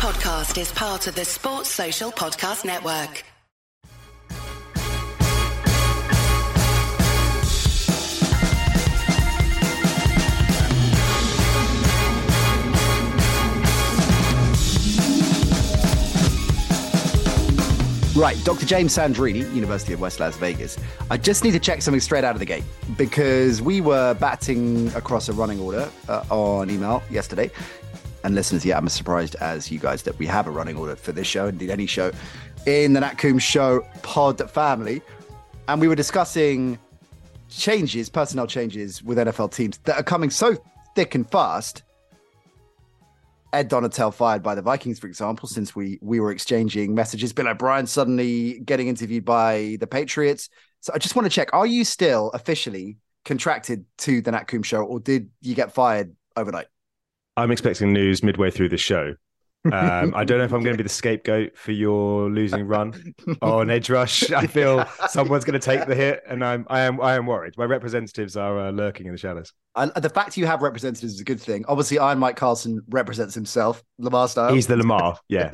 podcast is part of the Sports Social Podcast Network. Right, Dr. James Sandrini, University of West Las Vegas. I just need to check something straight out of the gate because we were batting across a running order on email yesterday. And listeners, yeah, I'm as surprised as you guys that we have a running order for this show, indeed any show, in the Nat Coombs Show pod family. And we were discussing changes, personnel changes with NFL teams that are coming so thick and fast. Ed Donatell fired by the Vikings, for example, since we were exchanging messages. Bill O'Brien suddenly getting interviewed by the Patriots. So I just want to check, are you still officially contracted to the Nat Coombs Show, or did you get fired overnight? I'm expecting news midway through the show. I don't know if I'm going to be the scapegoat for your losing run or an edge rush. I feel someone's going to take the hit, and I am worried. My representatives are lurking in the shadows. And the fact you have representatives is a good thing. Obviously, Iron Mike Carlson represents himself, Lamar style. He's the Lamar, yeah.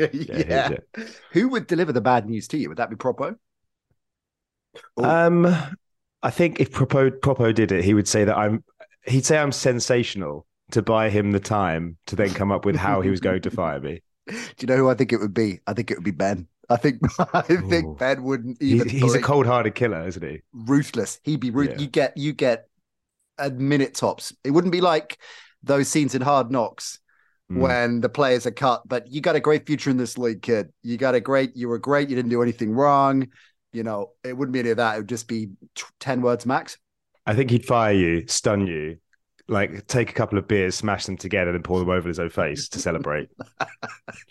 Who would deliver the bad news to you? Would that be Propo? I think if Propo did it, he would say that he'd say I'm sensational, to buy him the time to then come up with how he was going to fire me. Do you know who I think it would be? I think it would be Ben. I think Ben wouldn't even. He's a cold-hearted killer, isn't he? Ruthless. He'd be ruthless. Yeah. You get a minute tops. It wouldn't be like those scenes in Hard Knocks when the players are cut. But you got a great future in this league, kid. You were great. You didn't do anything wrong. You know, it wouldn't be any of that. It would just be 10 words max. I think he'd fire you, stun you. Like, take a couple of beers, smash them together, and pour them over his own face to celebrate.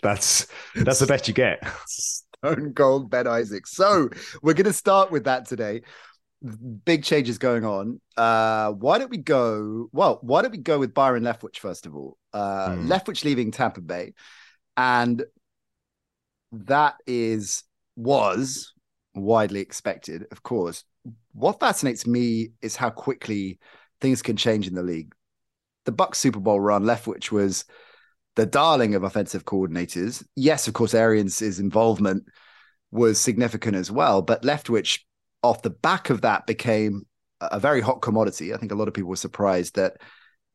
That's the best you get. Stone cold Ben Isaac. So we're going to start with that today. Big changes going on. Why don't we go with Byron Leftwich, first of all? Leftwich leaving Tampa Bay. And that was widely expected, of course. What fascinates me is how quickly things can change in the league. The Bucs Super Bowl run, Leftwich was the darling of offensive coordinators. Yes, of course, Arians' involvement was significant as well, but Leftwich, off the back of that, became a very hot commodity. I think a lot of people were surprised that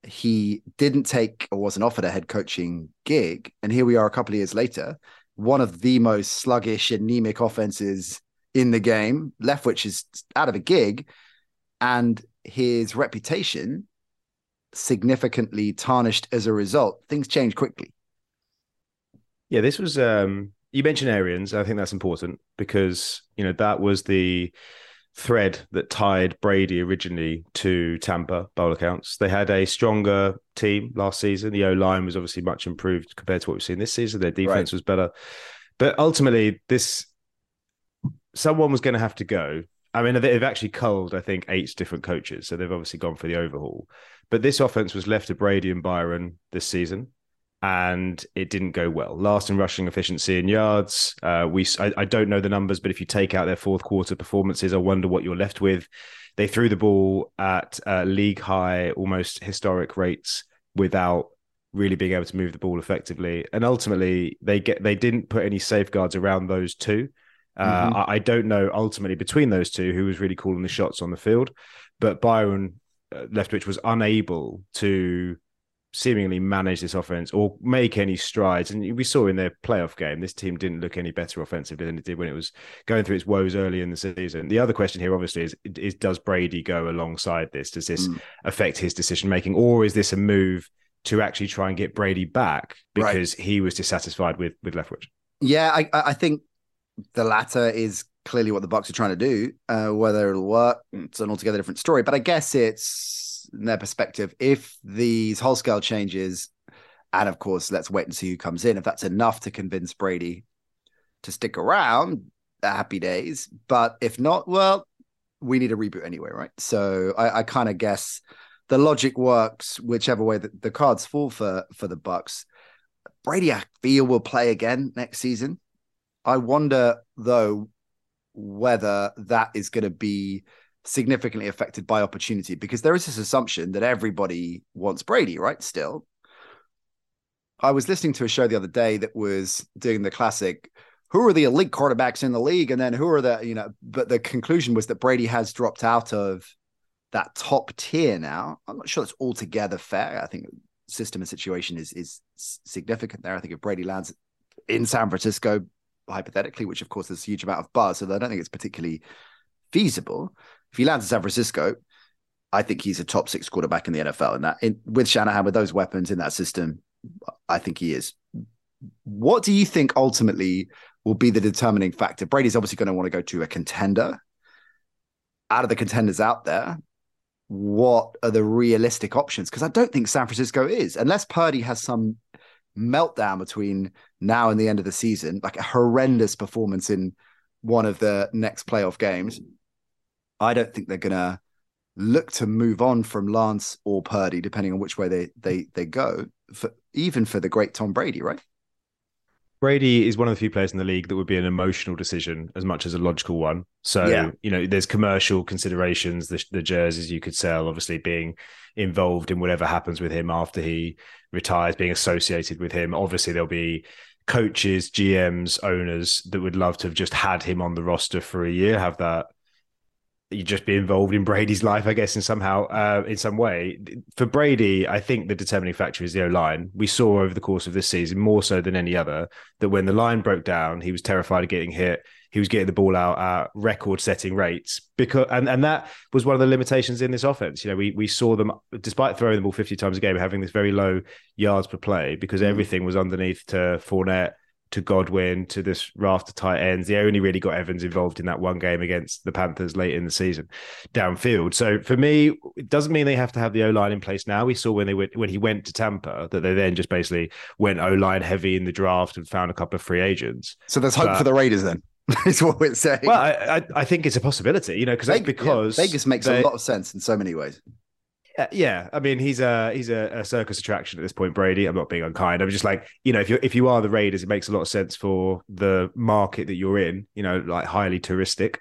he didn't take or wasn't offered a head coaching gig. And here we are a couple of years later, one of the most sluggish, anemic offenses in the game. Leftwich is out of a gig, and his reputation significantly tarnished as a result. Things change quickly. Yeah, this was, you mentioned Arians. I think that's important because, you know, that was the thread that tied Brady originally to Tampa, by all accounts. They had a stronger team last season. The O-line was obviously much improved compared to what we've seen this season. Their defense was better. But ultimately, someone was going to have to go. I mean, they've actually culled, I think, 8 different coaches. So they've obviously gone for the overhaul. But this offense was left to Brady and Byron this season, and it didn't go well. Last in rushing efficiency and yards. I don't know the numbers, but if you take out their fourth quarter performances, I wonder what you're left with. They threw the ball at league high, almost historic rates without really being able to move the ball effectively. And ultimately, they didn't put any safeguards around those two. I don't know ultimately between those two who was really calling the shots on the field, but Byron Leftwich was unable to seemingly manage this offense or make any strides. And we saw in their playoff game, this team didn't look any better offensively than it did when it was going through its woes early in the season. The other question here, obviously, is does Brady go alongside this? Does this affect his decision making, or is this a move to actually try and get Brady back because he was dissatisfied with Leftwich? Yeah, I think the latter is clearly what the Bucs are trying to do. Whether it'll work, it's an altogether different story. But I guess it's in their perspective. If these whole-scale changes, and of course, let's wait and see who comes in, if that's enough to convince Brady to stick around, happy days. But if not, well, we need a reboot anyway, right? So I kind of guess the logic works whichever way the cards fall for the Bucs. Brady, I feel, will play again next season. I wonder, though, whether that is going to be significantly affected by opportunity, because there is this assumption that everybody wants Brady, right? Still. I was listening to a show the other day that was doing the classic, who are the elite quarterbacks in the league? And then who are the, you know, but the conclusion was that Brady has dropped out of that top tier now. I'm not sure that's altogether fair. I think system and situation is significant there. I think if Brady lands in San Francisco, hypothetically, which of course there's a huge amount of buzz, so I don't think it's particularly feasible. If he lands in San Francisco, I think he's a top six quarterback in the NFL. And that with Shanahan, with those weapons in that system, I think he is. What do you think ultimately will be the determining factor? Brady's obviously going to want to go to a contender. Out of the contenders out there, what are the realistic options? Because I don't think San Francisco is, unless Purdy has some meltdown between now and the end of the season, like a horrendous performance in one of the next playoff games. I don't think they're going to look to move on from Lance or Purdy, depending on which way they go, even for the great Tom Brady, right? Brady is one of the few players in the league that would be an emotional decision as much as a logical one. So, you know, there's commercial considerations, the jerseys you could sell, obviously being involved in whatever happens with him after he retires, being associated with him. Obviously, there'll be coaches, GMs, owners that would love to have just had him on the roster for a year, have that. You just be involved in Brady's life, I guess, in some way. For Brady, I think the determining factor is the O-line. We saw over the course of this season, more so than any other, that when the line broke down, he was terrified of getting hit. He was getting the ball out at record-setting rates. And that was one of the limitations in this offense. You know, we saw them, despite throwing the ball 50 times a game, having this very low yards per play because everything was underneath to Fournette, to Godwin, to this raft of tight ends. They only really got Evans involved in that one game against the Panthers late in the season downfield. So for me, it doesn't mean they have to have the O-line in place now. We saw when he went to Tampa that they then just basically went O-line heavy in the draft and found a couple of free agents. So there's hope for the Raiders then, is what we're saying. Well, I think it's a possibility, you know, because Vegas makes a lot of sense in so many ways. Yeah, I mean, he's a circus attraction at this point, Brady. I'm not being unkind. I'm just like, you know, if you are the Raiders, it makes a lot of sense for the market that you're in, you know, like highly touristic.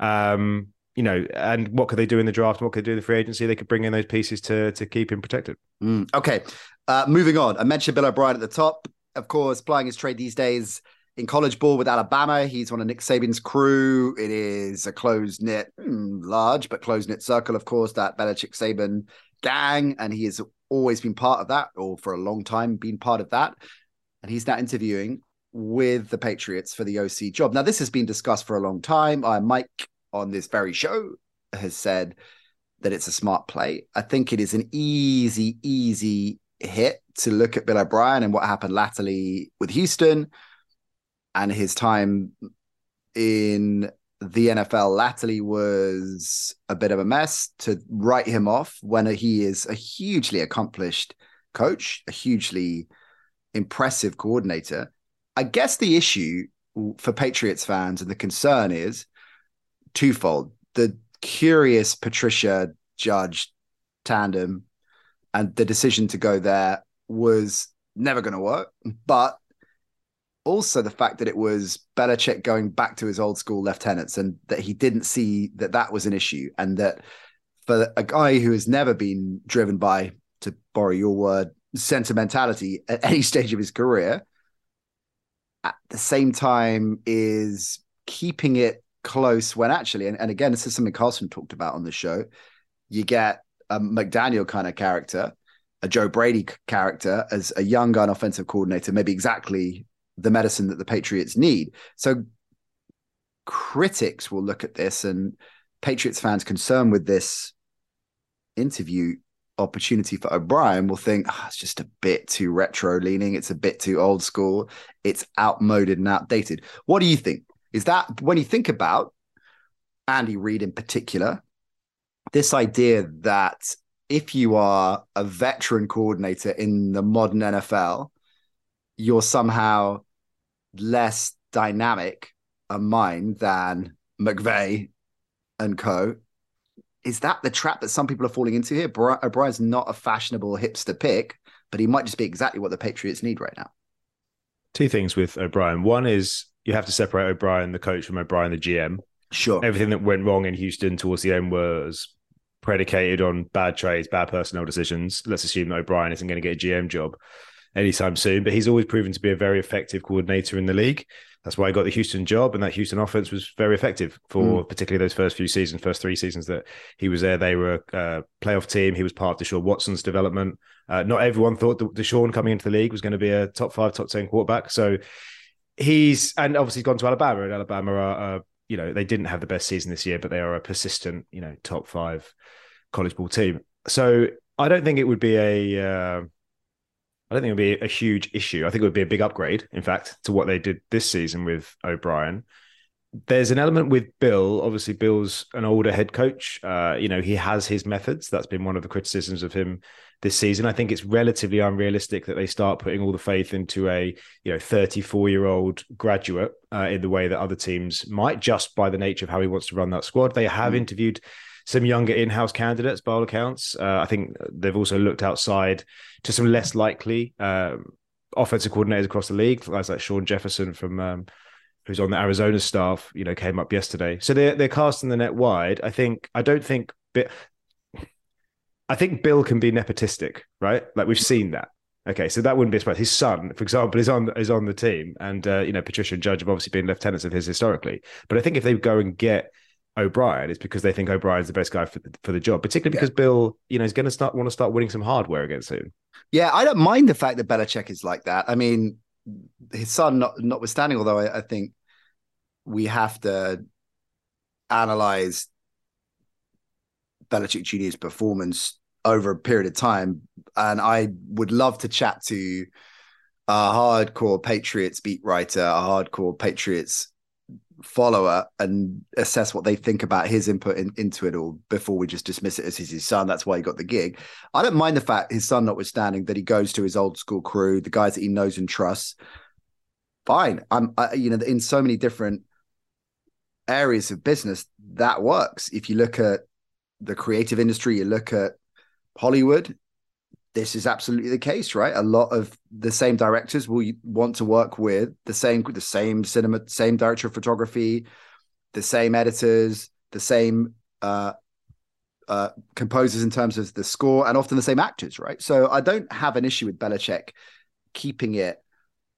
You know, and what could they do in the draft? What could they do in the free agency? They could bring in those pieces to keep him protected. Okay, moving on. I mentioned Bill O'Brien at the top. Of course, plying his trade these days in college ball with Alabama. He's one of Nick Saban's crew. It is a close-knit, large, but close-knit circle, of course, that Belichick-Saban gang. And he has always been part of that, or for a long time been part of that. And he's now interviewing with the Patriots for the OC job. Now, this has been discussed for a long time. Mike, on this very show, has said that it's a smart play. I think it is an easy hit to look at Bill O'Brien and what happened latterly with Houston, and his time in the NFL latterly was a bit of a mess, to write him off when he is a hugely accomplished coach, a hugely impressive coordinator. I guess the issue for Patriots fans and the concern is twofold. The curious Patricia Judge tandem and the decision to go there was never going to work, but also the fact that it was Belichick going back to his old school lieutenants and that he didn't see that was an issue. And that for a guy who has never been driven by, to borrow your word, sentimentality at any stage of his career, at the same time is keeping it close when actually, and again, this is something Carson talked about on the show, you get a McDaniel kind of character, a Joe Brady character as a young gun offensive coordinator, maybe exactly the medicine that the Patriots need. So critics will look at this, and Patriots fans concerned with this interview opportunity for O'Brien will think, it's just a bit too retro leaning. It's a bit too old school. It's outmoded and outdated. What do you think? Is that when you think about Andy Reid in particular, this idea that if you are a veteran coordinator in the modern NFL, you're somehow less dynamic a mind than McVay and co. Is that the trap that some people are falling into here? O'Brien's not a fashionable hipster pick, but he might just be exactly what the Patriots need right now. Two things with O'Brien. One is you have to separate O'Brien, the coach, from O'Brien, the GM. Sure. Everything that went wrong in Houston towards the end was predicated on bad trades, bad personnel decisions. Let's assume that O'Brien isn't going to get a GM job. anytime soon, but he's always proven to be a very effective coordinator in the league. That's why he got the Houston job, and that Houston offense was very effective for particularly those first few seasons, first three seasons that he was there. They were a playoff team. He was part of Deshaun Watson's development. Not everyone thought that Deshaun coming into the league was going to be a top 5, top 10 quarterback. So he's, and obviously he's gone to Alabama, and Alabama are, you know, they didn't have the best season this year, but they are a persistent, you know, top 5 college ball team. So I don't think it would be a huge issue. I think it would be a big upgrade, in fact, to what they did this season with O'Brien. There's an element with Bill. Obviously, Bill's an older head coach. You know, he has his methods. That's been one of the criticisms of him this season. I think it's relatively unrealistic that they start putting all the faith into a, you know, 34-year-old graduate in the way that other teams might, just by the nature of how he wants to run that squad. They have interviewed some younger in-house candidates, by all accounts. I think they've also looked outside to some less likely offensive coordinators across the league, guys like Sean Jefferson from who's on the Arizona staff, you know, came up yesterday. So they're casting the net wide. I think Bill can be nepotistic, right? Like, we've seen that. Okay, so that wouldn't be a surprise. His son, for example, is on the team, and you know, Patricia and Judge have obviously been lieutenants of his historically. But I think if they go and get O'Brien, it's because they think O'Brien's the best guy for the job, particularly because Bill, you know, is going to want to start winning some hardware again soon. Yeah, I don't mind the fact that Belichick is like that. I mean, his son, notwithstanding, although I think we have to analyze Belichick Jr.'s performance over a period of time. And I would love to chat to a hardcore Patriots beat writer, a hardcore Patriots follower, and assess what they think about his input into it all before we just dismiss it as his son. That's why he got the gig. I don't mind the fact, his son notwithstanding, that he goes to his old school crew, the guys that he knows and trusts. Fine. You know, in so many different areas of business, that works. If you look at the creative industry, you look at Hollywood, this is absolutely the case, right? A lot of the same directors will want to work with the same cinema, same director of photography, the same editors, the same composers in terms of the score, and often the same actors, right? So I don't have an issue with Belichick keeping it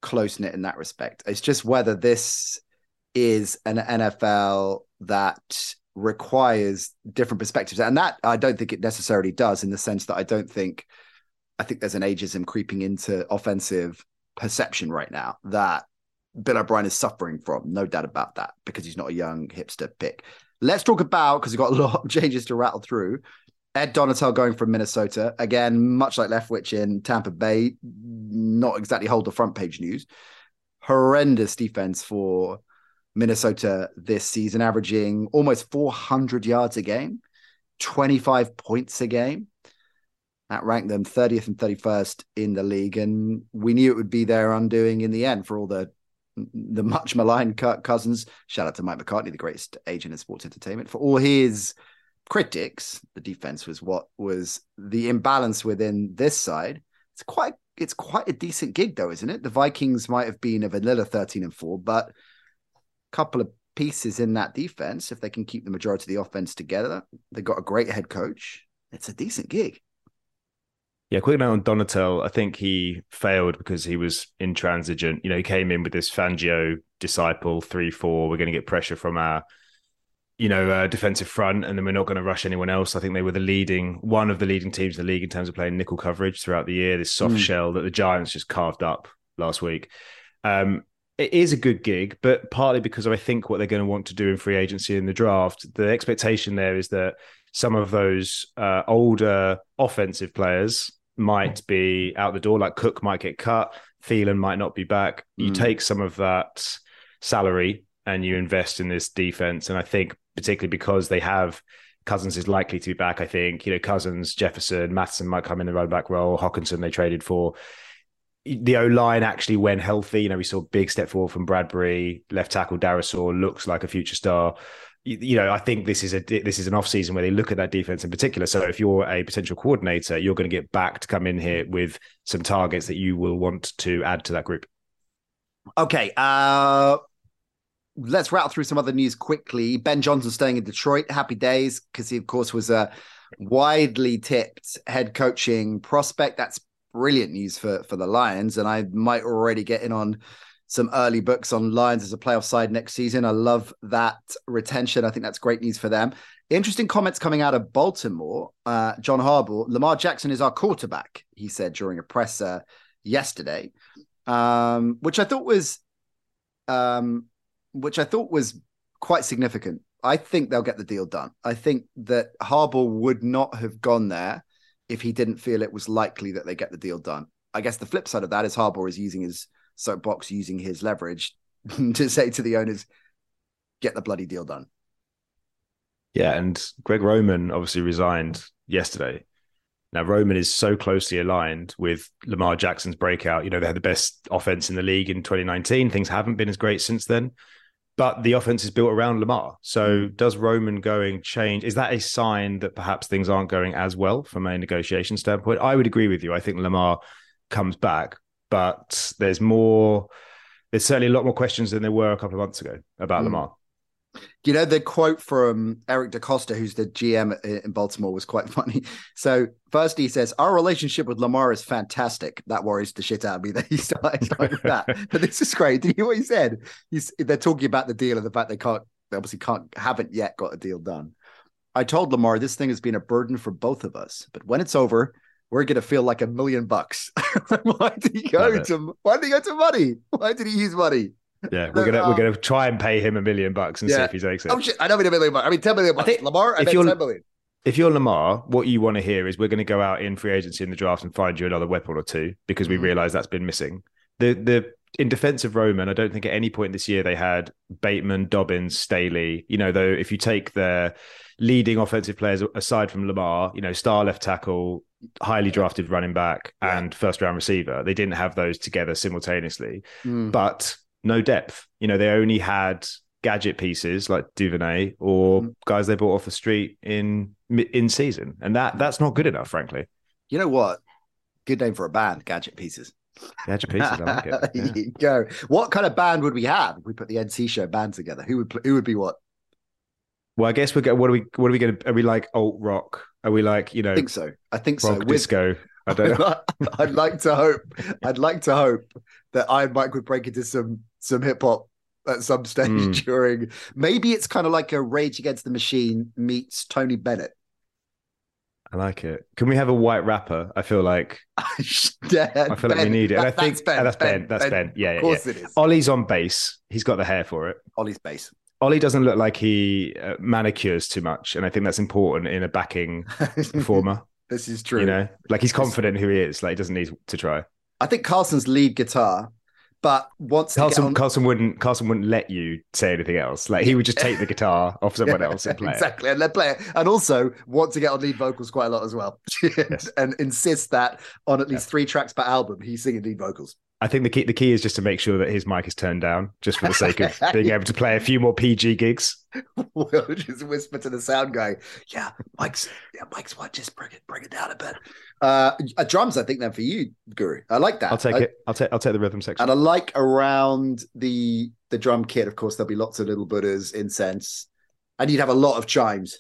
close-knit in that respect. It's just whether this is an NFL that requires different perspectives, and that I don't think it necessarily does, in the sense that I think there's an ageism creeping into offensive perception right now that Bill O'Brien is suffering from, no doubt about that, because he's not a young hipster pick. Let's talk about, because we've got a lot of changes to rattle through, Ed Donatell going from Minnesota, again, much like Leftwich in Tampa Bay, not exactly hold the front page news. Horrendous defense for Minnesota this season, averaging almost 400 yards a game, 25 points a game. That ranked them 30th and 31st in the league, and we knew it would be their undoing in the end for all the much maligned Kirk Cousins. Shout out to Mike McCartney, the greatest agent in sports entertainment. For all his critics, the defense was what was the imbalance within this side. It's quite a decent gig, though, isn't it? The Vikings might have been a vanilla 13-4, but couple of pieces in that defense, if they can keep the majority of the offense together, they've got a great head coach. It's a decent gig. Yeah, quick note on Donatell. I think he failed because he was intransigent. You know, he came in with this Fangio disciple 3-4. We're going to get pressure from our, you know, defensive front, and then we're not going to rush anyone else. I think they were one of the leading teams in the league in terms of playing nickel coverage throughout the year. This soft shell that the Giants just carved up last week. It is a good gig, but partly because of, I think, what they're going to want to do in free agency and the draft, the expectation there is that some of those older offensive players might be out the door, like Cook might get cut, Thielen might not be back. You take some of that salary and you invest in this defense. And I think particularly because they have Cousins is likely to be back, I think, you know, Cousins, Jefferson, Matheson might come in the running back role, Hockenson they traded for. The O-line actually, when healthy, you know, we saw a big step forward from Bradbury. Left tackle Darisaw looks like a future star. You know, I think this is an off-season where they look at that defense in particular. So if you're a potential coordinator, you're going to get back to come in here with some targets that you will want to add to that group. Okay, let's rattle through some other news quickly. Ben Johnson staying in Detroit. Happy days, because he, of course, was a widely tipped head coaching prospect. That's brilliant news for the Lions, and I might already get in on some early books on Lions as a playoff side next season. I love that retention. I think that's great news for them. Interesting comments coming out of Baltimore. John Harbaugh, Lamar Jackson is our quarterback, he said during a presser yesterday, which I thought was quite significant. I think they'll get the deal done. I think that Harbaugh would not have gone there if he didn't feel it was likely that they get the deal done. I guess the flip side of that is Harbaugh is using his soapbox, using his leverage to say to the owners, get the bloody deal done. Yeah, and Greg Roman obviously resigned yesterday. Now, Roman is so closely aligned with Lamar Jackson's breakout. You know, they had the best offense in the league in 2019. Things haven't been as great since then. But the offense is built around Lamar. So does Roman going change? Is that a sign that perhaps things aren't going as well from a negotiation standpoint? I would agree with you. I think Lamar comes back, but there's certainly a lot more questions than there were a couple of months ago about Lamar. You know, the quote from Eric DaCosta, who's the GM in Baltimore, was quite funny. So first he says, our relationship with Lamar is fantastic. That worries the shit out of me that he started like that. But this is great. Did you hear what he said? They're talking about the deal and the fact they obviously haven't yet got a deal done. I told Lamar, this thing has been a burden for both of us, but when it's over, we're going to feel like $1 million. Why did he go to money? Why did he use money? Yeah, we're gonna try and pay him $1 million and see if he takes it. Oh shit! I don't mean $1 million. I mean $10 million. I think, Lamar, I bet $10 million. If you're Lamar, what you want to hear is we're going to go out in free agency in the draft and find you another weapon or two because we realize that's been missing. The in defense of Roman, I don't think at any point this year they had Bateman, Dobbins, Staley. You know, though, if you take their leading offensive players aside from Lamar, you know, star left tackle, highly drafted running back, and first round receiver, they didn't have those together simultaneously, but no depth. You know, they only had gadget pieces like Duvernay or guys they bought off the street in season. And that's not good enough, frankly. You know what? Good name for a band, Gadget Pieces. Gadget Pieces, I like it. Yeah. There you go. What kind of band would we have if we put the NC Show band together? Who would be what? Well, I guess are we like alt rock? Are we like, you know, I think so. I think rock, so. Disco. I don't know. I'd like to hope that I and Mike would break into some hip hop at some stage during. Maybe it's kind of like a Rage Against the Machine meets Tony Bennett. I like it. Can we have a white rapper? I feel like we need it. And I think that's Ben. Yeah, of course it is. Ollie's on bass. He's got the hair for it. Ollie's bass. Ollie doesn't look like he manicures too much, and I think that's important in a backing performer. This is true. You know, like he's confident who he is. Like he doesn't need to try. I think Carlson's lead guitar, but Carlson wouldn't let you say anything else. Like he would just take the guitar off someone else and play it. And let play it. And also want to get on lead vocals quite a lot as well. And insist that on at least 3 tracks per album, he's singing lead vocals. I think the key is just to make sure that his mic is turned down, just for the sake of being able to play a few more PG gigs. We'll just whisper to the sound guy, Mike's what? Just bring it down a bit. Drums, I think, then for you, Guru. I like that. I'll take the rhythm section. And I like around the drum kit. Of course, there'll be lots of little Buddhas, incense, and you'd have a lot of chimes.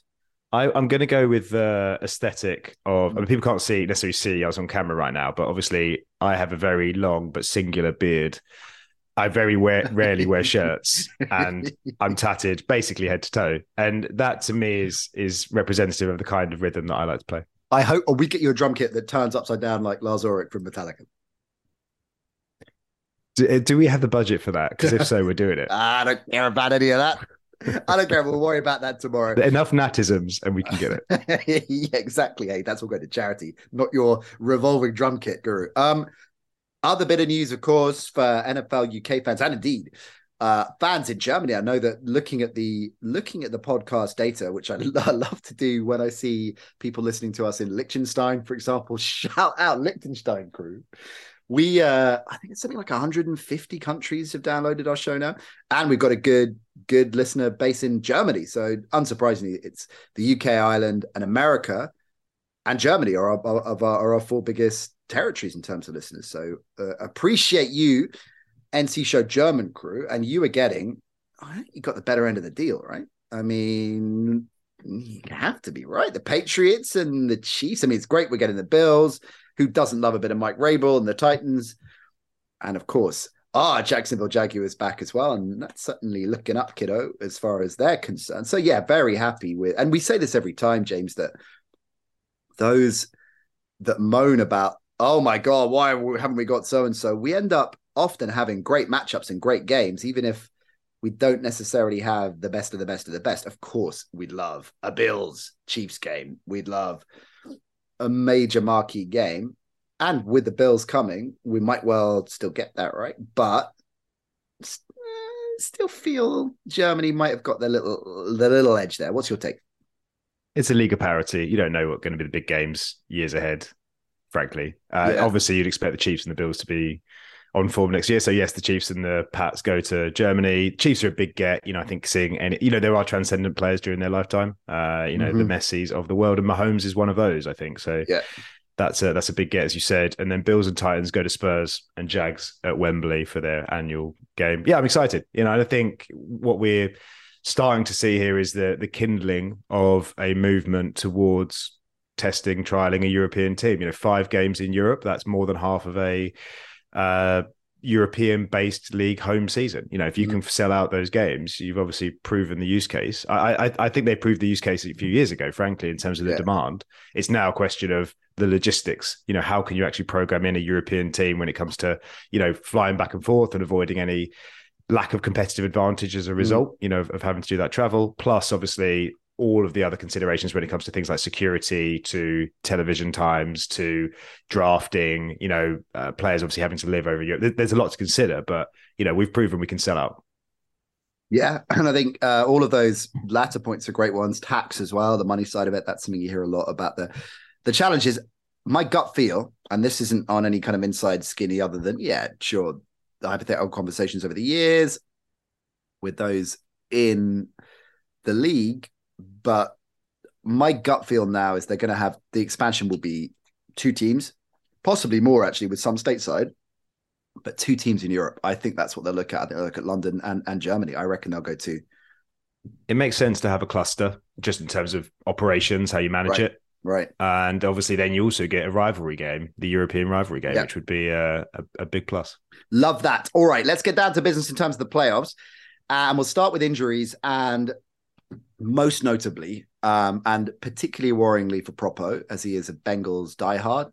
I'm going to go with the aesthetic of, I mean, people can't necessarily see I was on camera right now, but obviously I have a very long but singular beard. I very rarely wear shirts and I'm tatted basically head to toe. And that to me is representative of the kind of rhythm that I like to play. I hope we get you a drum kit that turns upside down like Lars Ulrich from Metallica. Do we have the budget for that? Because if so, we're doing it. I don't care about any of that. I don't care. We'll worry about that tomorrow. Enough natisms and we can get it. Yeah, exactly. Hey, that's all going to charity, not your revolving drum kit, Guru. Other bit of news, of course, for NFL UK fans and indeed fans in Germany. I know that looking at the podcast data, which I love to do when I see people listening to us in Liechtenstein, for example. Shout out Liechtenstein, Guru. We, I think it's something like 150 countries have downloaded our show now, and we've got a good listener base in Germany. So, unsurprisingly, it's the UK, Ireland, and America, and Germany are our 4 biggest territories in terms of listeners. So, appreciate you, NC Show German crew, and you are getting. I think you got the better end of the deal, right? I mean, you have to be right. The Patriots and the Chiefs. I mean, it's great we're getting the Bills. Who doesn't love a bit of Mike Rabel and the Titans? And of course, our Jacksonville Jaguars back as well. And that's certainly looking up, kiddo, as far as they're concerned. So yeah, very happy with, and we say this every time, James, that those that moan about, oh my God, why haven't we got so-and-so? We end up often having great matchups and great games, even if we don't necessarily have the best of the best of the best. Of course, we'd love a Bills Chiefs game. We'd love a major marquee game. And with the Bills coming, we might well still get that, right? But still feel Germany might have got their little edge there. What's your take? It's a league of parity. You don't know what's going to be the big games years ahead, frankly. Yeah. Obviously, you'd expect the Chiefs and the Bills to be on form next year. So yes, the Chiefs and the Pats go to Germany. Chiefs are a big get, I think seeing any, there are transcendent players during their lifetime, the Messis of the world, and Mahomes is one of those, I think. So yeah, that's a big get, as you said. And then Bills and Titans go to Spurs and Jags at Wembley for their annual game. Yeah, I'm excited. And I think what we're starting to see here is the kindling of a movement towards testing, trialing a European team, 5 games in Europe. That's more than half of a European-based league home season. If you can sell out those games, you've obviously proven the use case. I think they proved the use case a few years ago, frankly, in terms of the demand. It's now a question of the logistics. How can you actually program in a European team when it comes to, flying back and forth and avoiding any lack of competitive advantage as a result, of having to do that travel. Plus, obviously, all of the other considerations when it comes to things like security, to television times, to drafting, players obviously having to live over Europe. There's a lot to consider, but, we've proven we can sell out. Yeah. And I think all of those latter points are great ones. Tax as well, the money side of it. That's something you hear a lot about. The challenge is, my gut feel, and this isn't on any kind of inside skinny other than, the hypothetical conversations over the years with those in the league. But my gut feel now is they're going to have the expansion will be 2 teams, possibly more actually with some stateside, but 2 teams in Europe. I think that's what they'll look at. They'll look at London and Germany. I reckon they'll go to. It makes sense to have a cluster just in terms of operations, how you manage it. Right. And obviously then you also get a rivalry game, the European rivalry game, which would be a big plus. Love that. All right, let's get down to business in terms of the playoffs. And we'll start with injuries and most notably, and particularly worryingly for Propo, as he is a Bengals diehard,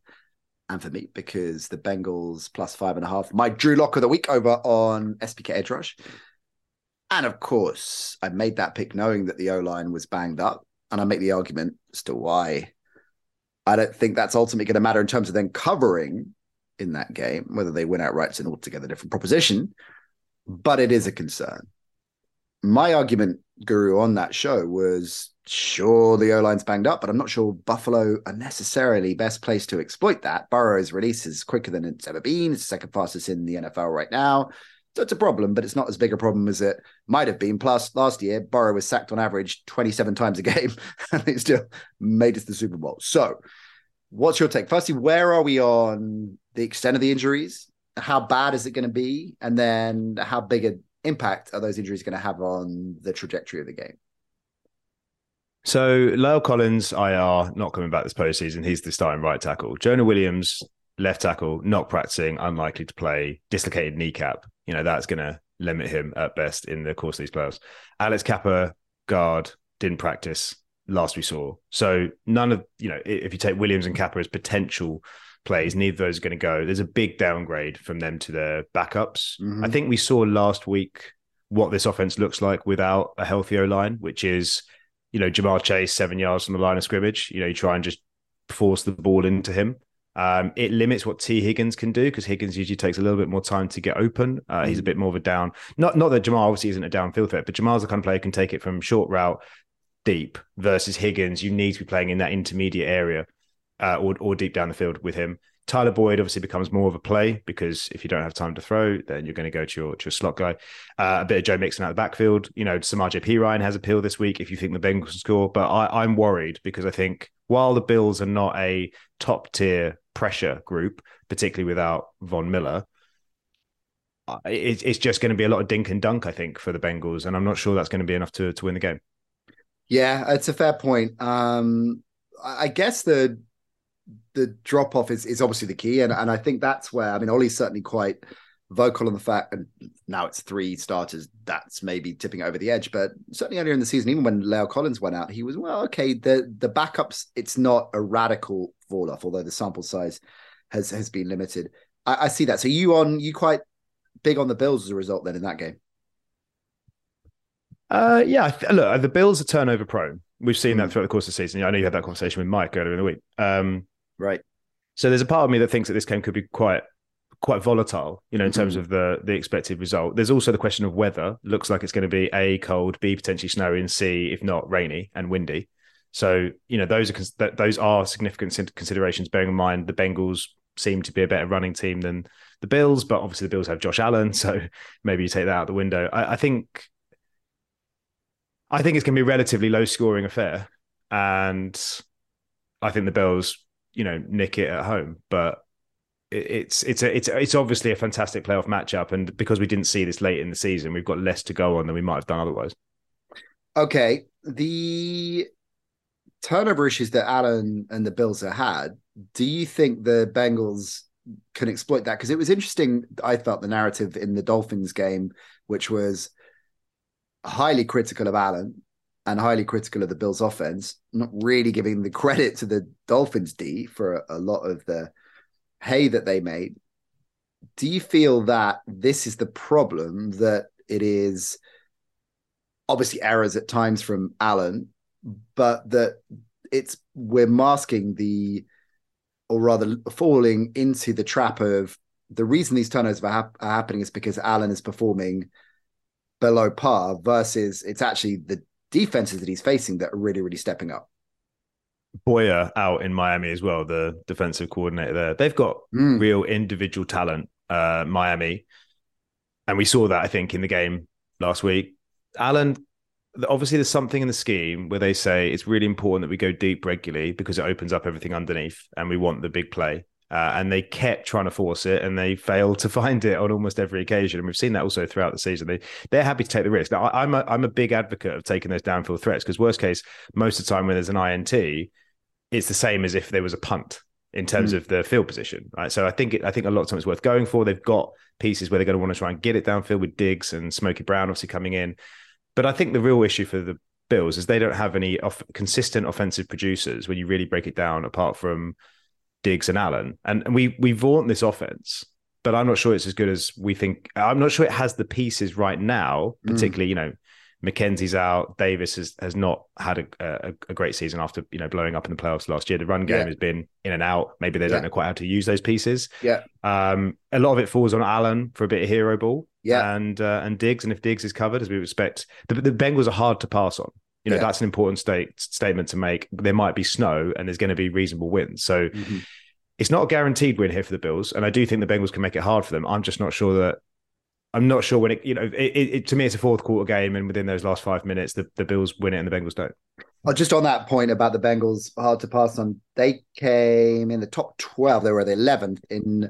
and for me, because the Bengals plus 5.5, my Drew Lock of the week over on SPK Edge Rush. And of course, I made that pick knowing that the O-line was banged up, and I make the argument as to why I don't think that's ultimately going to matter in terms of then covering in that game, whether they win outright is an altogether different proposition, but it is a concern. My argument, Guru, on that show was, sure, the O-line's banged up, but I'm not sure Buffalo are necessarily best placed to exploit that. Burrow's release is quicker than it's ever been. It's the second fastest in the NFL right now. So it's a problem, but it's not as big a problem as it might have been. Plus, last year, Burrow was sacked on average 27 times a game, and they still made it to the Super Bowl. So what's your take? Firstly, where are we on the extent of the injuries? How bad is it going to be? And then how big a impact are those injuries going to have on the trajectory of the game? So La'el Collins, IR, not coming back this postseason. He's the starting right tackle. Jonah Williams, left tackle, not practicing, unlikely to play, dislocated kneecap. That's going to limit him at best in the course of these playoffs. Alex Kappa, guard, didn't practice last we saw. So none of, if you take Williams and Kappa as potential plays, neither of those are going to go. There's a big downgrade from them to their backups. I think we saw last week what this offense looks like without a healthy O-line, which is, Jamar Chase, 7 yards from the line of scrimmage. You try and just force the ball into him. It limits what T Higgins can do because Higgins usually takes a little bit more time to get open. He's a bit more of a down. Not that Jamar obviously isn't a downfield threat, but Jamar's the kind of player who can take it from short route deep versus Higgins. You need to be playing in that intermediate area. Or deep down the field with him. Tyler Boyd obviously becomes more of a play because if you don't have time to throw, then you're going to go to your slot guy. A bit of Joe Mixon out of the backfield. Samaje Perine has appeal this week if you think the Bengals score. But I'm worried because I think while the Bills are not a top-tier pressure group, particularly without Von Miller, it's just going to be a lot of dink and dunk, I think, for the Bengals. And I'm not sure that's going to be enough to win the game. Yeah, it's a fair point. I guess the the drop off is obviously the key. And I think that's where, I mean, Ollie's certainly quite vocal on the fact, and now it's three starters, that's maybe tipping over the edge. But certainly earlier in the season, even when Leo Collins went out, he was, well, okay, the backups, it's not a radical fall off, although the sample size has been limited. I see that. So you quite big on the Bills as a result then in that game? Yeah, look, the Bills are turnover prone. We've seen that throughout the course of the season. I know you had that conversation with Mike earlier in the week. Right. So there's a part of me that thinks that this game could be quite volatile, you know, in terms of the expected result. There's also the question of weather. Looks like it's going to be A, cold, B, potentially snowy, and C, if not, rainy and windy. So, you know, those are significant considerations, bearing in mind the Bengals seem to be a better running team than the Bills, but obviously the Bills have Josh Allen, so maybe you take that out the window. I think it's going to be a relatively low-scoring affair, and I think the Bills, you know, nick it at home. But it's obviously a fantastic playoff matchup, and because we didn't see this late in the season, we've got less to go on than we might have done otherwise. Okay, the turnover issues that Allen and the Bills have had, do you think the Bengals can exploit that? Because it was interesting, I felt, the narrative in the Dolphins game, which was highly critical of Allen and highly critical of the Bills' offense, not really giving the credit to the Dolphins' D for a lot of the hay that they made. Do you feel that this is the problem, that it is obviously errors at times from Allen, but that we're masking falling into the trap of the reason these turnovers are happening is because Allen is performing below par versus it's actually the defenses that he's facing that are really, really stepping up? Boyer out in Miami as well, the defensive coordinator there. They've got real individual talent, Miami. And we saw that, I think, in the game last week. Allen, obviously there's something in the scheme where they say it's really important that we go deep regularly because it opens up everything underneath and we want the big play. And they kept trying to force it and they failed to find it on almost every occasion. And we've seen that also throughout the season. They're happy to take the risk. Now, I'm a big advocate of taking those downfield threats because worst case, most of the time when there's an INT, it's the same as if there was a punt in terms of the field position. Right? So I think a lot of time it's worth going for. They've got pieces where they're going to want to try and get it downfield with Diggs and Smokey Brown obviously coming in. But I think the real issue for the Bills is they don't have any consistent offensive producers when you really break it down apart from Diggs and Allen. And we vaunt this offense, but I'm not sure it's as good as we think. I'm not sure it has the pieces right now, particularly, you know, McKenzie's out. Davis has not had a great season after, you know, blowing up in the playoffs last year. The run game has been in and out. Maybe they don't know quite how to use those pieces. Yeah. A lot of it falls on Allen for a bit of hero ball. Yeah. And Diggs. And if Diggs is covered, as we would expect, the Bengals are hard to pass on. You know, that's an important statement to make. There might be snow and there's going to be reasonable wins. So it's not a guaranteed win here for the Bills. And I do think the Bengals can make it hard for them. I'm just not sure that when it, you know, it to me, it's a fourth quarter game. And within those last 5 minutes, the Bills win it and the Bengals don't. Well, just on that point about the Bengals hard to pass on, they came in the top 12. They were the 11th in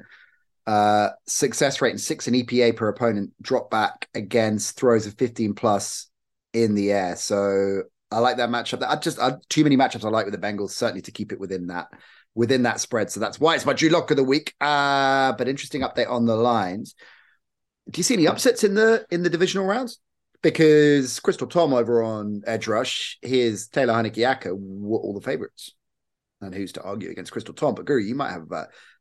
success rate and 6 in EPA per opponent, drop back against throws of 15 plus in the air. So I like that matchup. Too many matchups I like with the Bengals, certainly to keep it within that spread. So that's why it's my Drew Lock of the week. But interesting update on the lines. Do you see any upsets in the divisional rounds? Because Crystal Tom over on Edge Rush, here's Taylor Haneke-Iaka were all the favorites. And who's to argue against Crystal Tom? But Guru, you might have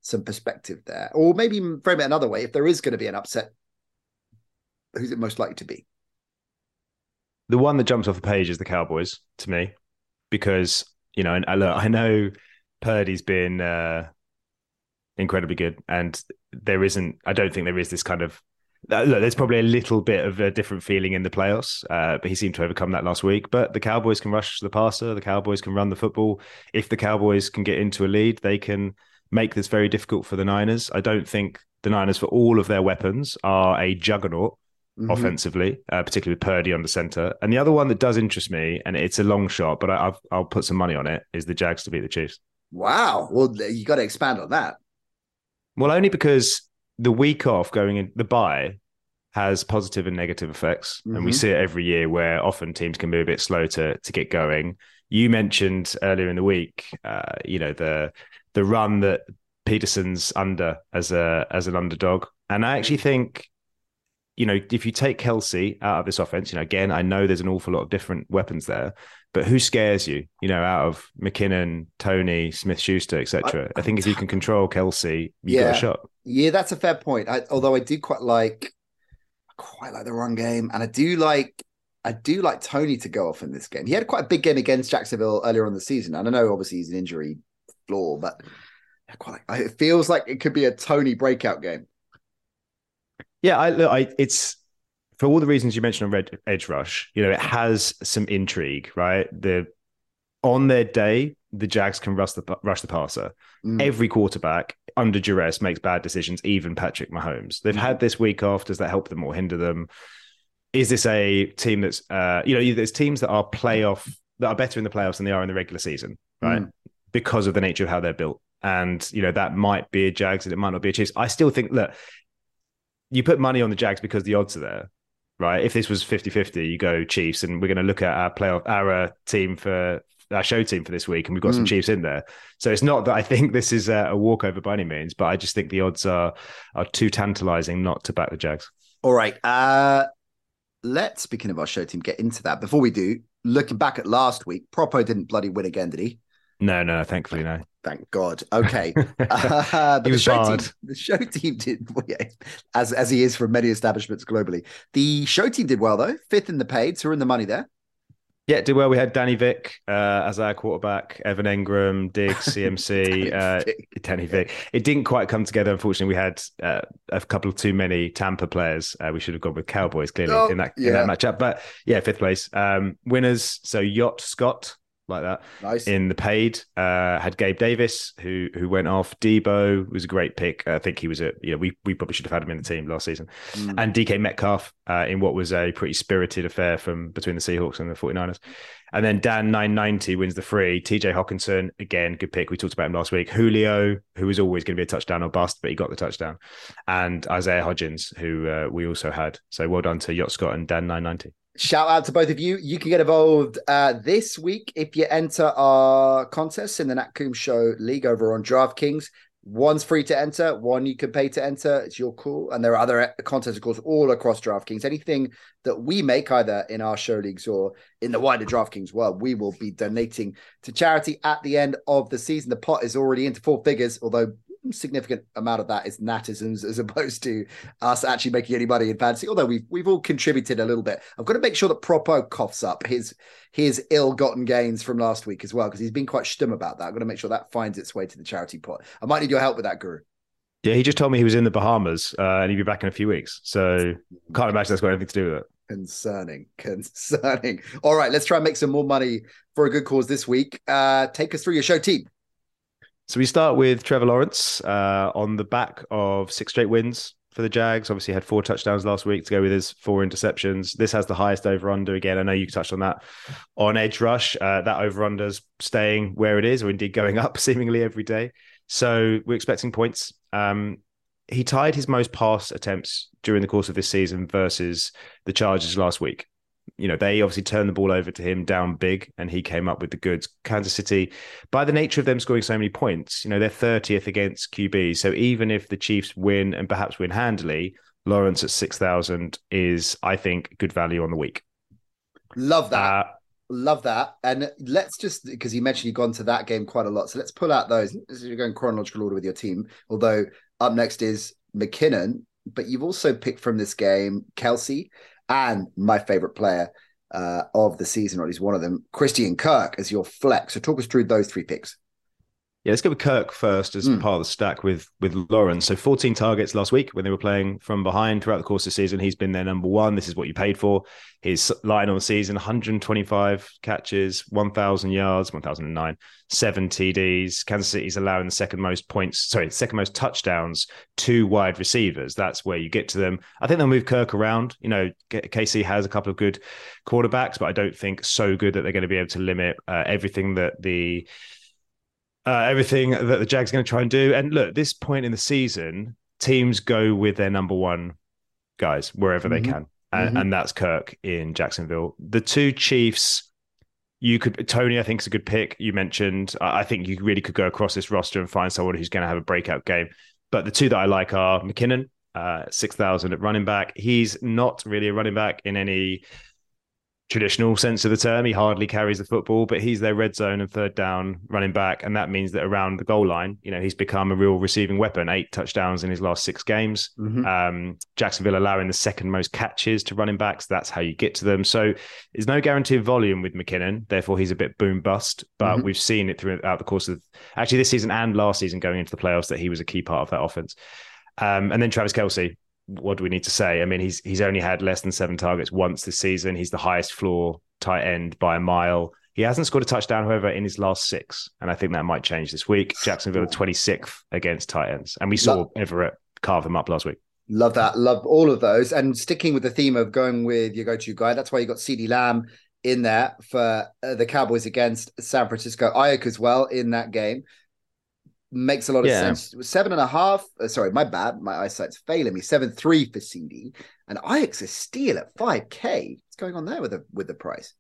some perspective there. Or maybe frame it another way. If there is going to be an upset, who's it most likely to be? The one that jumps off the page is the Cowboys to me, because, you know, and look, I know Purdy's been incredibly good, and I don't think there is this kind of, look, there's probably a little bit of a different feeling in the playoffs, but he seemed to overcome that last week. But the Cowboys can rush the passer, the Cowboys can run the football. If the Cowboys can get into a lead, they can make this very difficult for the Niners. I don't think the Niners, for all of their weapons, are a juggernaut offensively, particularly with Purdy under center. And the other one that does interest me, and it's a long shot, but I'll put some money on it, is the Jags to beat the Chiefs. Wow. Well, you got to expand on that. Well, only because the week off going in, the bye, has positive and negative effects. And we see it every year where often teams can be a bit slow to get going. You mentioned earlier in the week, you know, the the run that Peterson's under as an underdog. And I actually think, you know, if you take Kelce out of this offense, you know, again, I know there's an awful lot of different weapons there, but who scares you, you know, out of McKinnon, Tony, Smith-Schuster, etc. I think if you can control Kelce, you got a shot. Yeah, that's a fair point. Although I do quite like the run game, and I do like Tony to go off in this game. He had quite a big game against Jacksonville earlier on the season. And I know obviously he's an injury flaw, but it feels like it could be a Tony breakout game. Yeah, it's for all the reasons you mentioned on Red Edge Rush. You know, it has some intrigue, right? On their day, the Jags can rush the passer. Mm. Every quarterback under duress makes bad decisions, even Patrick Mahomes. They've had this week off. Does that help them or hinder them? Is this a team that's there's teams that are better in the playoffs than they are in the regular season, right? Mm. Because of the nature of how they're built. And, you know, that might be a Jags and it might not be a Chiefs. I still think, look, you put money on the Jags because the odds are there, right? If this was 50-50, you go Chiefs, and we're going to look at our show team for this week, and we've got some Chiefs in there. So it's not that I think this is a walkover by any means, but I just think the odds are too tantalizing not to back the Jags. All right. Let's, speaking of our show team, get into that. Before we do, looking back at last week, Propo didn't bloody win again, did he? No, thankfully, no. Thank God. Okay. But the show team did, well, yeah, as he is for many establishments globally. The show team did well, though. Fifth in the paid, so we're in the money there. Yeah, did well. We had Danny Vick as our quarterback, Evan Engram, Diggs, CMC, Danny Vick. It didn't quite come together, unfortunately. We had a couple of too many Tampa players. We should have gone with Cowboys, clearly, in that matchup. But yeah, fifth place. Winners, so Yacht Scott, like that. Nice. In the paid, had Gabe Davis, who went off. Debo was a great pick. I think he was we probably should have had him in the team last season. Mm. And DK Metcalf in what was a pretty spirited affair from between the Seahawks and the 49ers. And then Dan 990 wins the free. TJ Hawkinson, again, good pick. We talked about him last week. Julio, who was always going to be a touchdown or bust, but he got the touchdown. And Isaiah Hodgins, who we also had. So well done to Yacht Scott and Dan 990. Shout out to both of you. You can get involved this week if you enter our contest in the Nat Coombs Show League over on DraftKings. One's free to enter, one you can pay to enter. It's your call. And there are other contests, of course, all across DraftKings. Anything that we make either in our show leagues or in the wider DraftKings world, we will be donating to charity at the end of the season. The pot is already into four figures, although significant amount of that is natisms as opposed to us actually making any money in fantasy, although we've all contributed a little bit. I've got to make sure that Propo coughs up his ill-gotten gains from last week as well, because he's been quite stum about that. I've got to make sure that finds its way to the charity pot. I might need your help with that, Guru. Yeah, he just told me he was in the Bahamas and he'll be back in a few weeks, so can't imagine that's got anything to do with it. Concerning. All right, let's try and make some more money for a good cause this week. Take us through your show team. So we start with Trevor Lawrence on the back of six straight wins for the Jags. Obviously had four touchdowns last week to go with his four interceptions. This has the highest over-under again. I know you touched on that on Edge Rush. That over-under's staying where it is, or indeed going up seemingly every day. So we're expecting points. He tied his most pass attempts during the course of this season versus the Chargers last week. You know, they obviously turned the ball over to him down big, and he came up with the goods. Kansas City, by the nature of them scoring so many points, you know, they're 30th against QB. So even if the Chiefs win and perhaps win handily, Lawrence at 6,000 is, I think, good value on the week. Love that. Love that. And let's just, because you mentioned you've gone to that game quite a lot. So let's pull out those. You're going chronological order with your team, although up next is McKinnon, but you've also picked from this game Kelce, and my favorite player of the season, or at least one of them, Christian Kirk, as your flex. So talk us through those three picks. Yeah, let's go with Kirk first as part of the stack with Lawrence. So 14 targets last week when they were playing from behind throughout the course of the season. He's been their number one. This is what you paid for. His line on the season, 125 catches, 1,000 yards, 1,009, 7 TDs. Kansas City's allowing the second most touchdowns to wide receivers. That's where you get to them. I think they'll move Kirk around. You know, KC has a couple of good quarterbacks, but I don't think so good that they're going to be able to limit everything that the Jags are going to try and do. And look, this point in the season, teams go with their number one guys wherever they can. And that's Kirk in Jacksonville. The two Chiefs You could, Tony, I think, is a good pick. You mentioned, I think you really could go across this roster and find someone who's going to have a breakout game. But the two that I like are McKinnon, 6,000 at running back. He's not really a running back in any traditional sense of the term. He hardly carries the football, but he's their red zone and third down running back. And that means that around the goal line, you know, he's become a real receiving weapon, 8 touchdowns in his last 6 games. Mm-hmm. Jacksonville allowing the second most catches to running backs. That's how you get to them. So there's no guarantee of volume with McKinnon. Therefore, he's a bit boom bust, but we've seen it throughout the course of actually this season and last season going into the playoffs that he was a key part of that offense. And then Travis Kelce. What do we need to say? I mean, he's only had less than 7 targets once this season. He's the highest floor tight end by a mile. He hasn't scored a touchdown, however, in his last 6. And I think that might change this week. Jacksonville are 26th against tight ends. And we saw Everett carve him up last week. Love that. Love all of those. And sticking with the theme of going with your go-to guy, that's why you got CeeDee Lamb in there for the Cowboys against San Francisco. Ayuk as well in that game. Makes a lot of sense. 7.5. Sorry, my bad. My eyesight's failing me. 7.3 for CeeDee, and Ayuk's a steal at $5K. What's going on there with the price?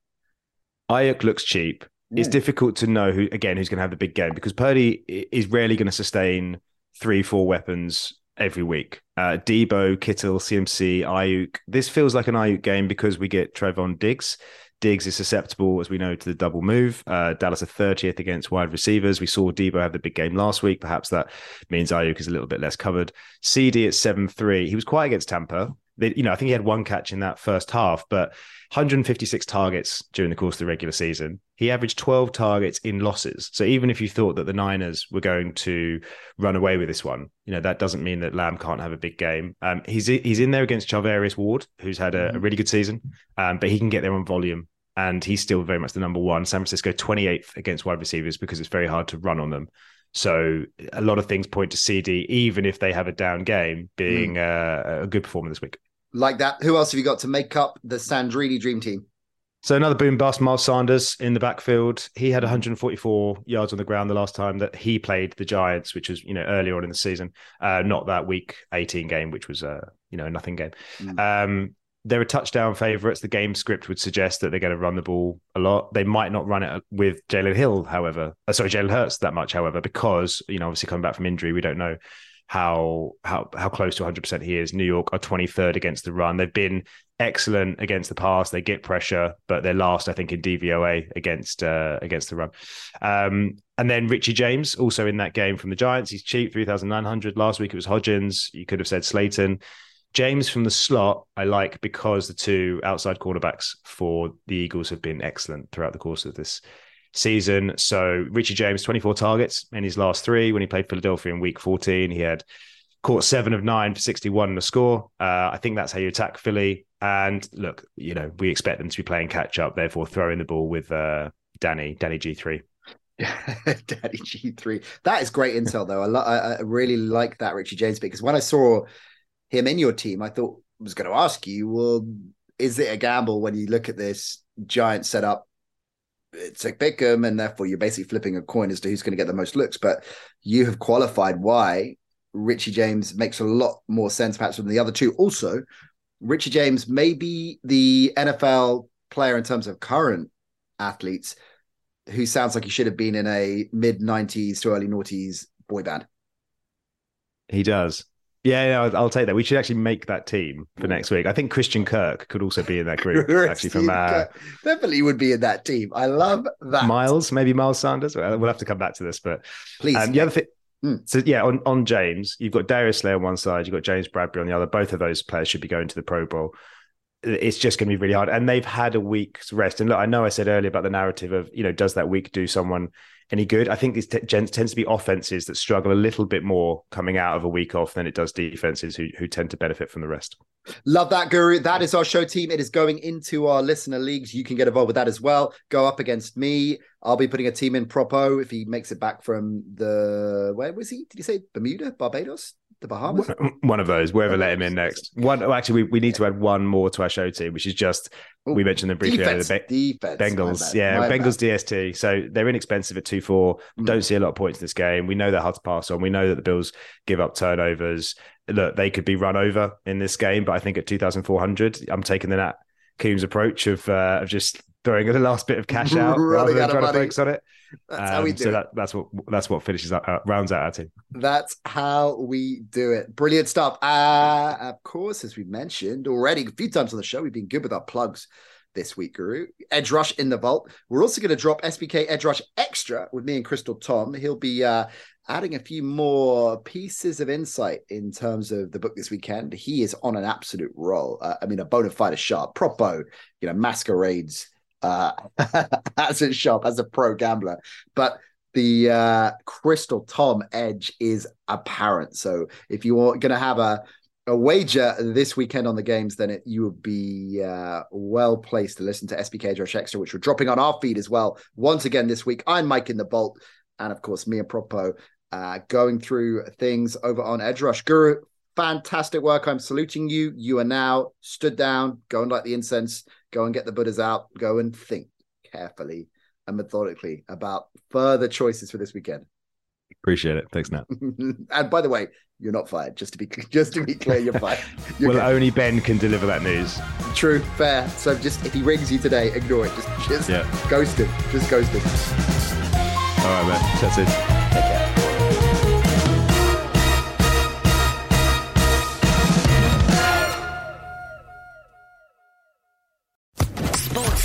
Ayuk looks cheap. Yeah. It's difficult to know who's going to have the big game because Purdy is rarely going to sustain 3-4 weapons every week. Debo, Kittle, CMC, Ayuk. This feels like an Ayuk game because we get Trevon Diggs. Diggs is susceptible, as we know, to the double move. Dallas are 30th against wide receivers. We saw Debo have the big game last week. Perhaps that means Ayuk is a little bit less covered. CeeDee at 7.3. He was quiet against Tampa. I think he had 1 catch in that first half, but 156 targets during the course of the regular season. He averaged 12 targets in losses. So even if you thought that the Niners were going to run away with this one, you know, that doesn't mean that Lamb can't have a big game. He's in there against Charvarius Ward, who's had a really good season, but he can get there on volume. And he's still very much the number one. San Francisco 28th against wide receivers because it's very hard to run on them. So a lot of things point to CeeDee, even if they have a down game, being a good performer this week. Like that. Who else have you got to make up the Sandrini dream team? So another boom bust, Miles Sanders in the backfield. He had 144 yards on the ground the last time that he played the Giants, which was, you know, earlier on in the season, not that week 18 game, which was, a nothing game. They're a touchdown favourites. The game script would suggest that they're going to run the ball a lot. They might not run it with Jalen Hurts that much, however, because, you know, obviously coming back from injury, we don't know how close to 100% he is. New York are 23rd against the run. They've been excellent against the pass. They get pressure, but they're last, I think, in DVOA against the run. And then Richie James, also in that game from the Giants. He's cheap, 3,900. Last week it was Hodgins. You could have said Slayton. James from the slot, I like because the two outside cornerbacks for the Eagles have been excellent throughout the course of this season. So Richie James, 24 targets in his last 3. When he played Philadelphia in week 14, he had caught 7 of 9 for 61 in the score. I think that's how you attack Philly. And look, you know, we expect them to be playing catch up, therefore throwing the ball with Danny G3. Danny G3. That is great intel, though. I really like that Richie James because when I saw him in your team, I was going to ask you, well, is it a gamble when you look at this Giant setup? It's a pick 'em, and therefore you're basically flipping a coin as to who's going to get the most looks. But you have qualified why Richie James makes a lot more sense perhaps than the other two. Also, Richie James may be the NFL player in terms of current athletes who sounds like he should have been in a mid-90s to early noughties boy band. He does. Yeah, I'll take that. We should actually make that team for next week. I think Christian Kirk could also be in that group. Actually, from definitely would be in that team. I love that. Miles Sanders. We'll have to come back to this, but please. So yeah, on James, you've got Darius Slay on one side, you've got James Bradbury on the other. Both of those players should be going to the Pro Bowl. It's just going to be really hard, and they've had a week's rest. And look, I know I said earlier about the narrative of, you know, does that week do someone any good? I think these tends to be offenses that struggle a little bit more coming out of a week off than it does defenses who tend to benefit from the rest. Love that, Guru. That is our show team. It is going into our listener leagues. You can get involved with that as well. Go up against me. I'll be putting a team in Propo if he makes it back from where was he? Did you say Bermuda, Barbados? The Bahamas? One of those, wherever let him in next. Actually, we need to add one more to our show team, which is just, we mentioned them briefly earlier. Defense. Bengals. Yeah, Bengals DST. So they're inexpensive at 2-4. Don't see a lot of points in this game. We know they're hard to pass on. We know that the Bills give up turnovers. Look, they could be run over in this game, but I think at 2,400, I'm taking the Nat Coombs approach of just throwing the last bit of cash out rather than trying to focus on it. That's how we do it. So that's what finishes up, rounds out our team. That's how we do it. Brilliant stuff. Of course, as we mentioned already a few times on the show, we've been good with our plugs this week, Guru. Edge Rush in the vault. We're also going to drop SBK Edge Rush Extra with me and Crystal Tom. He'll be adding a few more pieces of insight in terms of the book this weekend. He is on an absolute roll. I mean, a bona fide sharp. Propo, you know, masquerades as a sharp, as a pro gambler. But the Crystal Tom edge is apparent. So if you are going to have a wager this weekend on the games, then you would be well placed to listen to SBK Edge Rush Extra, which we're dropping on our feed as well. Once again this week, I'm Mike in the Bolt. And of course, me and Propo going through things over on Edge Rush. Guru, fantastic work. I'm saluting you. You are now stood down. Go and light the incense. Go and get the Buddhas out. Go and think carefully and methodically about further choices for this weekend. Appreciate it. Thanks, Nat. And by the way, you're not fired. Just to be clear, you're fired. Well, only Ben can deliver that news. True, fair. So just if he rings you today, ignore it. Just ghost him. Just ghost him. All right, man. That's it. Take care. Sports